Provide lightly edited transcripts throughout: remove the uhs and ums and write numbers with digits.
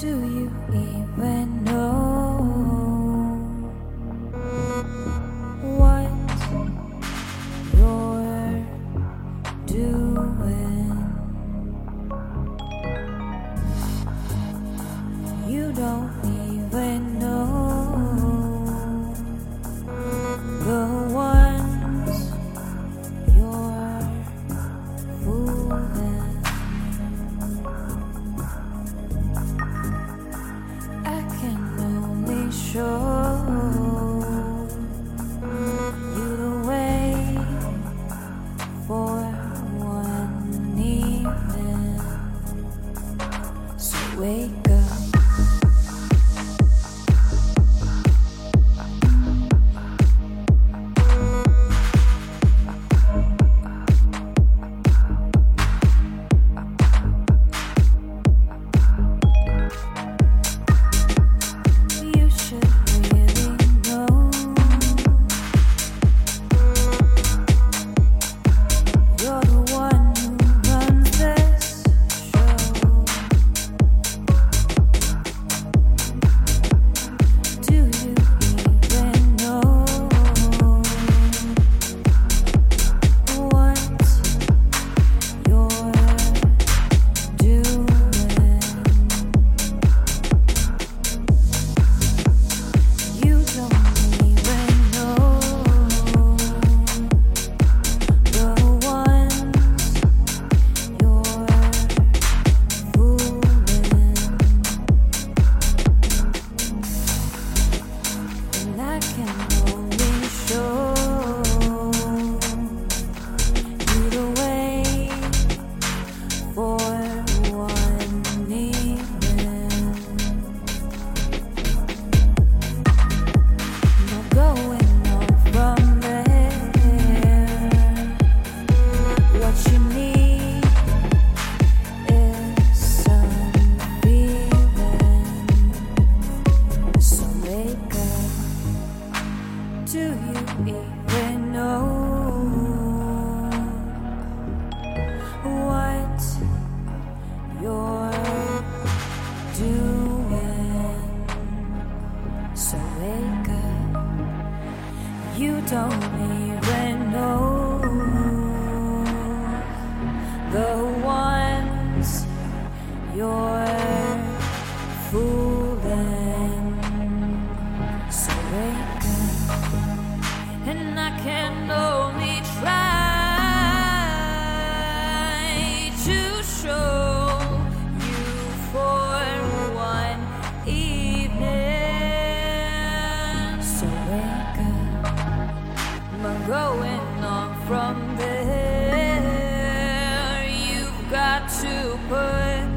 do you even know what you're doing? You don't even know the ones you're fooling. Show you the way for one evening, so wake up. Do you even know what you're doing? So wake up. You don't even know the ones you're fooling. So wake up. And I can only try to show you for one evening. So wake up. But going on from there, you've got to put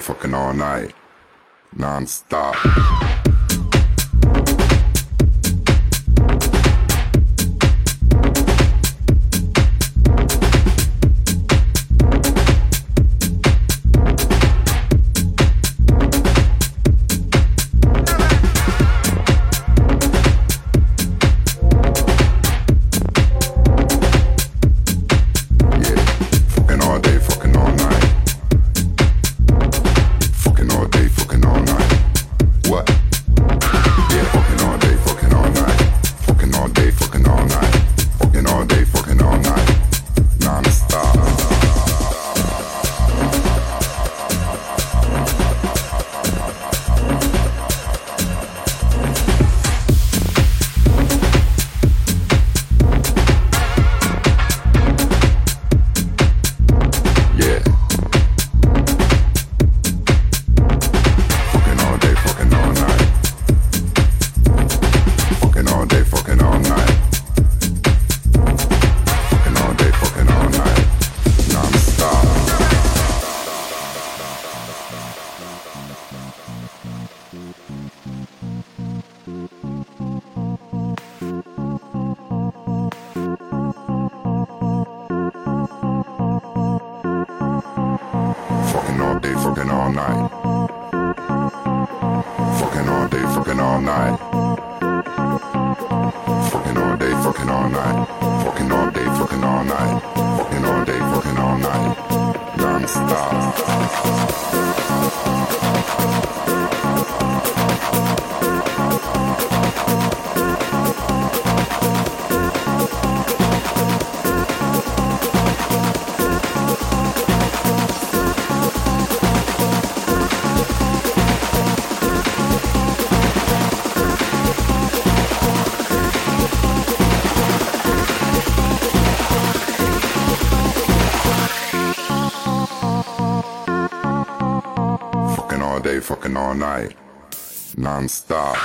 Fucking all night, non-stop. What? fucking all night. Fucking all day, fucking all night. Fucking all day, fucking all night. Fucking all day, fucking all night. Fucking all day, fucking all night. Non-stop. Fucking all night, non-stop.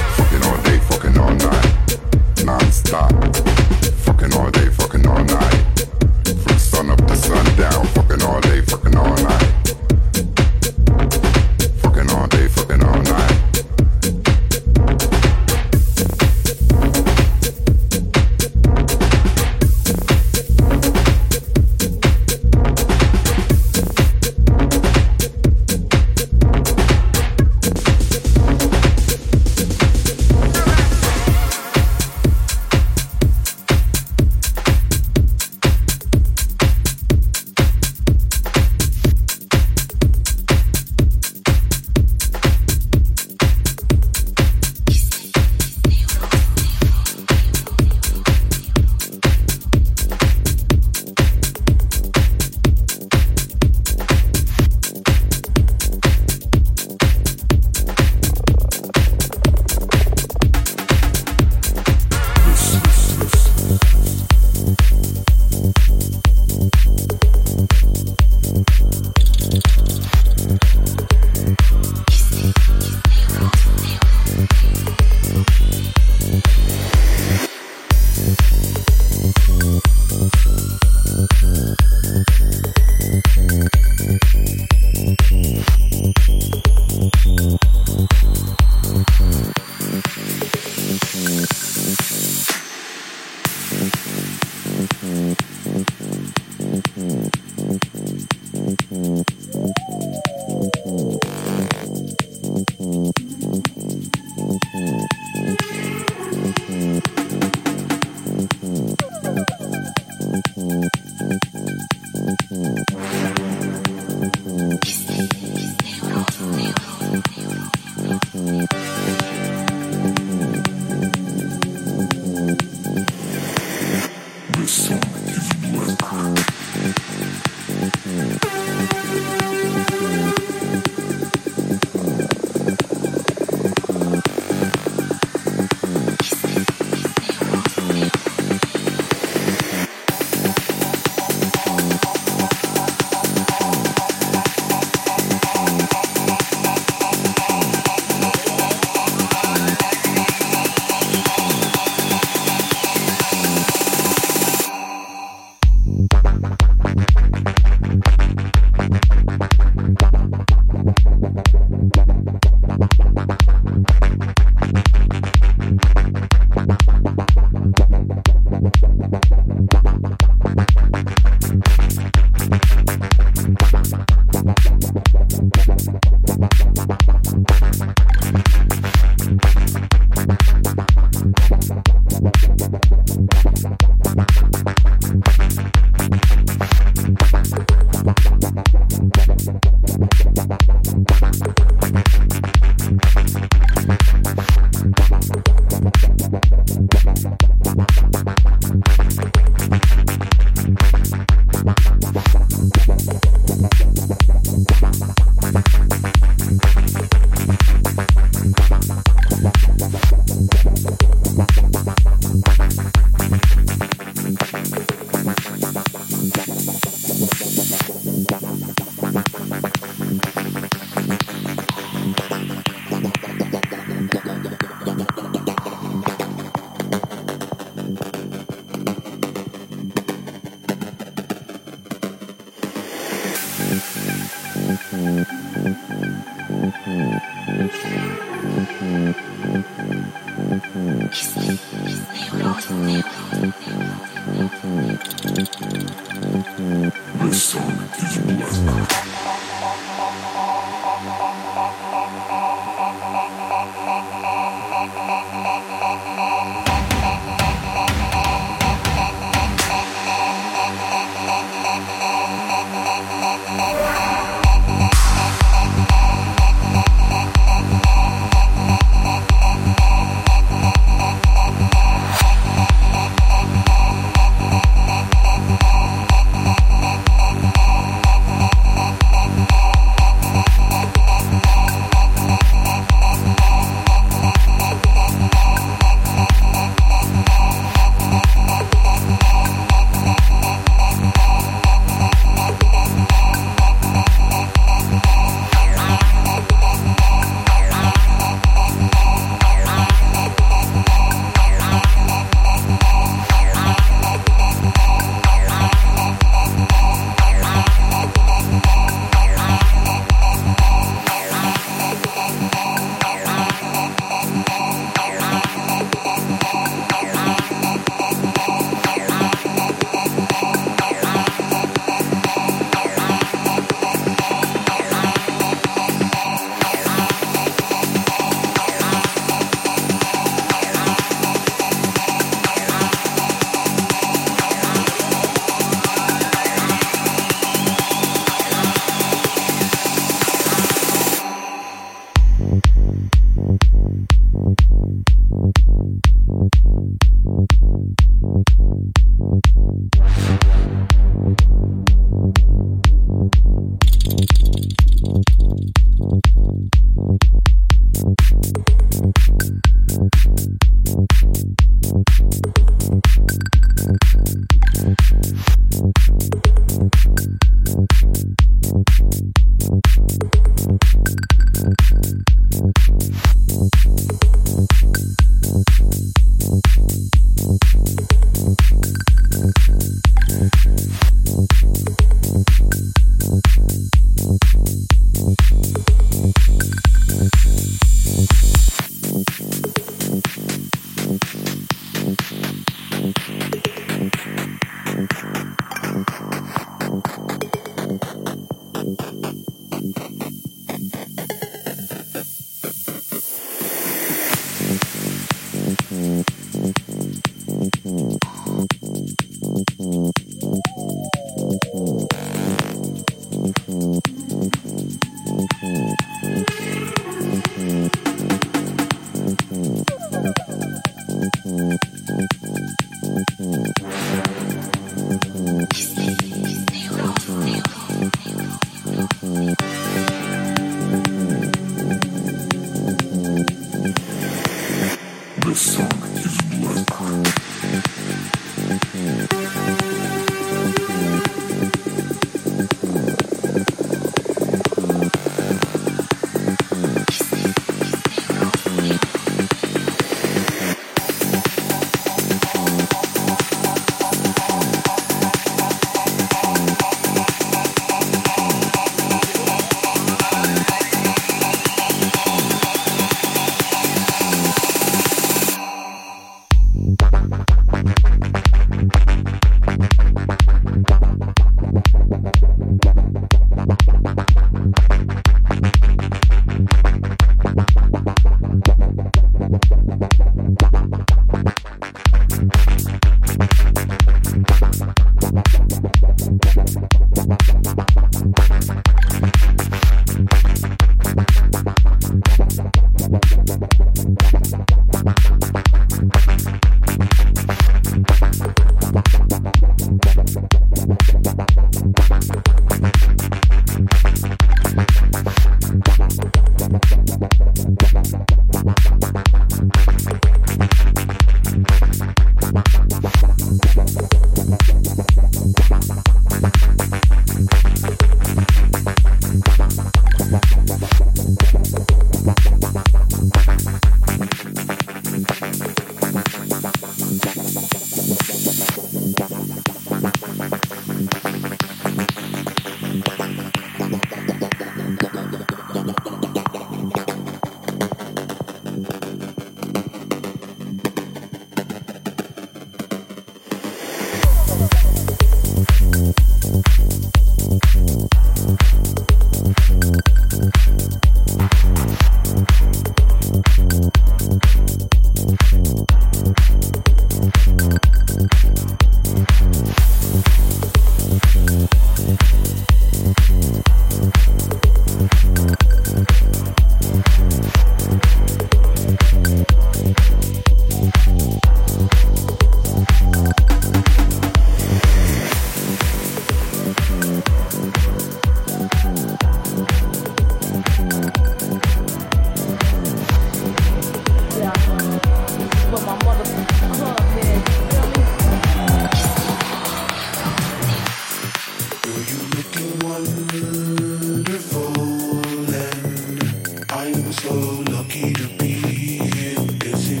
So lucky to be here, 'cause you're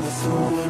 the one.